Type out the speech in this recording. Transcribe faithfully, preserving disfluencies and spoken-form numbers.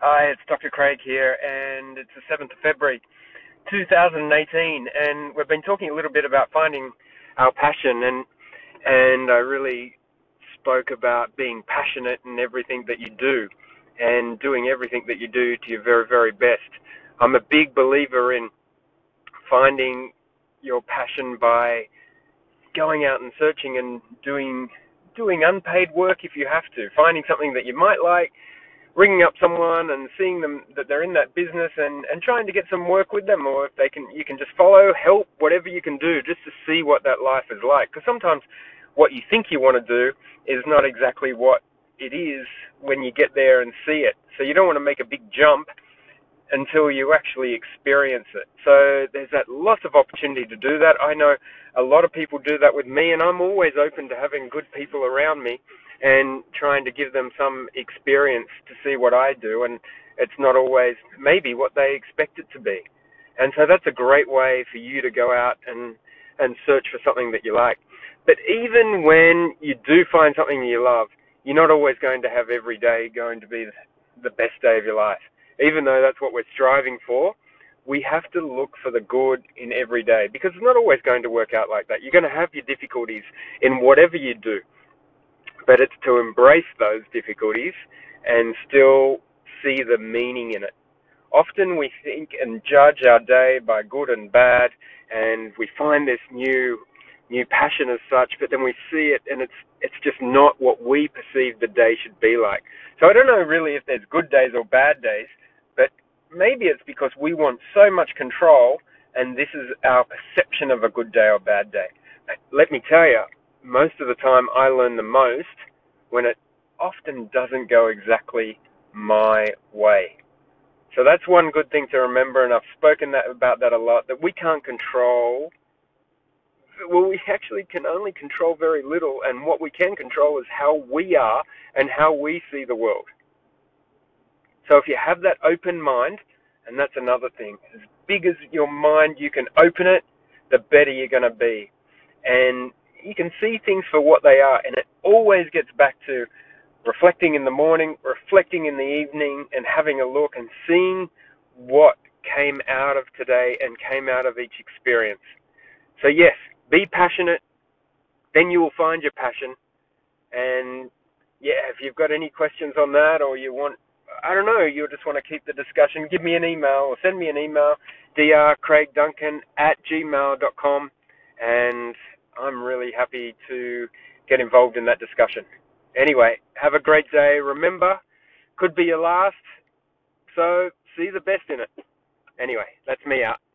Hi, it's Doctor Craig here, and it's the seventh of February, two thousand eighteen, and we've been talking a little bit about finding our passion, and and I really spoke about being passionate in everything that you do, and doing everything that you do to your very, very best. I'm a big believer in finding your passion by going out and searching and doing doing unpaid work if you have to, finding something that you might like, ringing up someone and seeing them that they're in that business and, and trying to get some work with them, or if they can, you can just follow, help, whatever you can do just to see what that life is like. Because sometimes what you think you want to do is not exactly what it is when you get there and see it. So you don't want to make a big jump until you actually experience it. So there's that lots of opportunity to do that. I know a lot of people do that with me, and I'm always open to having good people around me and trying to give them some experience to see what I do, and it's not always maybe what they expect it to be. And so that's a great way for you to go out and, and search for something that you like. But even when you do find something you love, you're not always going to have every day going to be the best day of your life. Even though that's what we're striving for, we have to look for the good in every day, because it's not always going to work out like that. You're going to have your difficulties in whatever you do. But it's to embrace those difficulties and still see the meaning in it. Often we think and judge our day by good and bad, and we find this new new passion as such, but then we see it and it's it's just not what we perceive the day should be like. So I don't know really if there's good days or bad days, but maybe it's because we want so much control and this is our perception of a good day or bad day. Let me tell you, most of the time I learn the most when it often doesn't go exactly my way. So that's one good thing to remember, and I've spoken that, about that a lot, that we can't control. Well, we actually can only control very little, and what we can control is how we are and how we see the world. So if you have that open mind, and that's another thing, as big as your mind you can open it, the better you're going to be. And you can see things for what they are, and it always gets back to reflecting in the morning, reflecting in the evening, and having a look and seeing what came out of today and came out of each experience. So yes, be passionate, then you will find your passion. And yeah, if you've got any questions on that, or you want, I don't know, you just want to keep the discussion, give me an email or send me an email, d r craig duncan at gmail dot com, and I'm really happy to get involved in that discussion. Anyway, have a great day. Remember, could be your last, so see the best in it. Anyway, that's me out.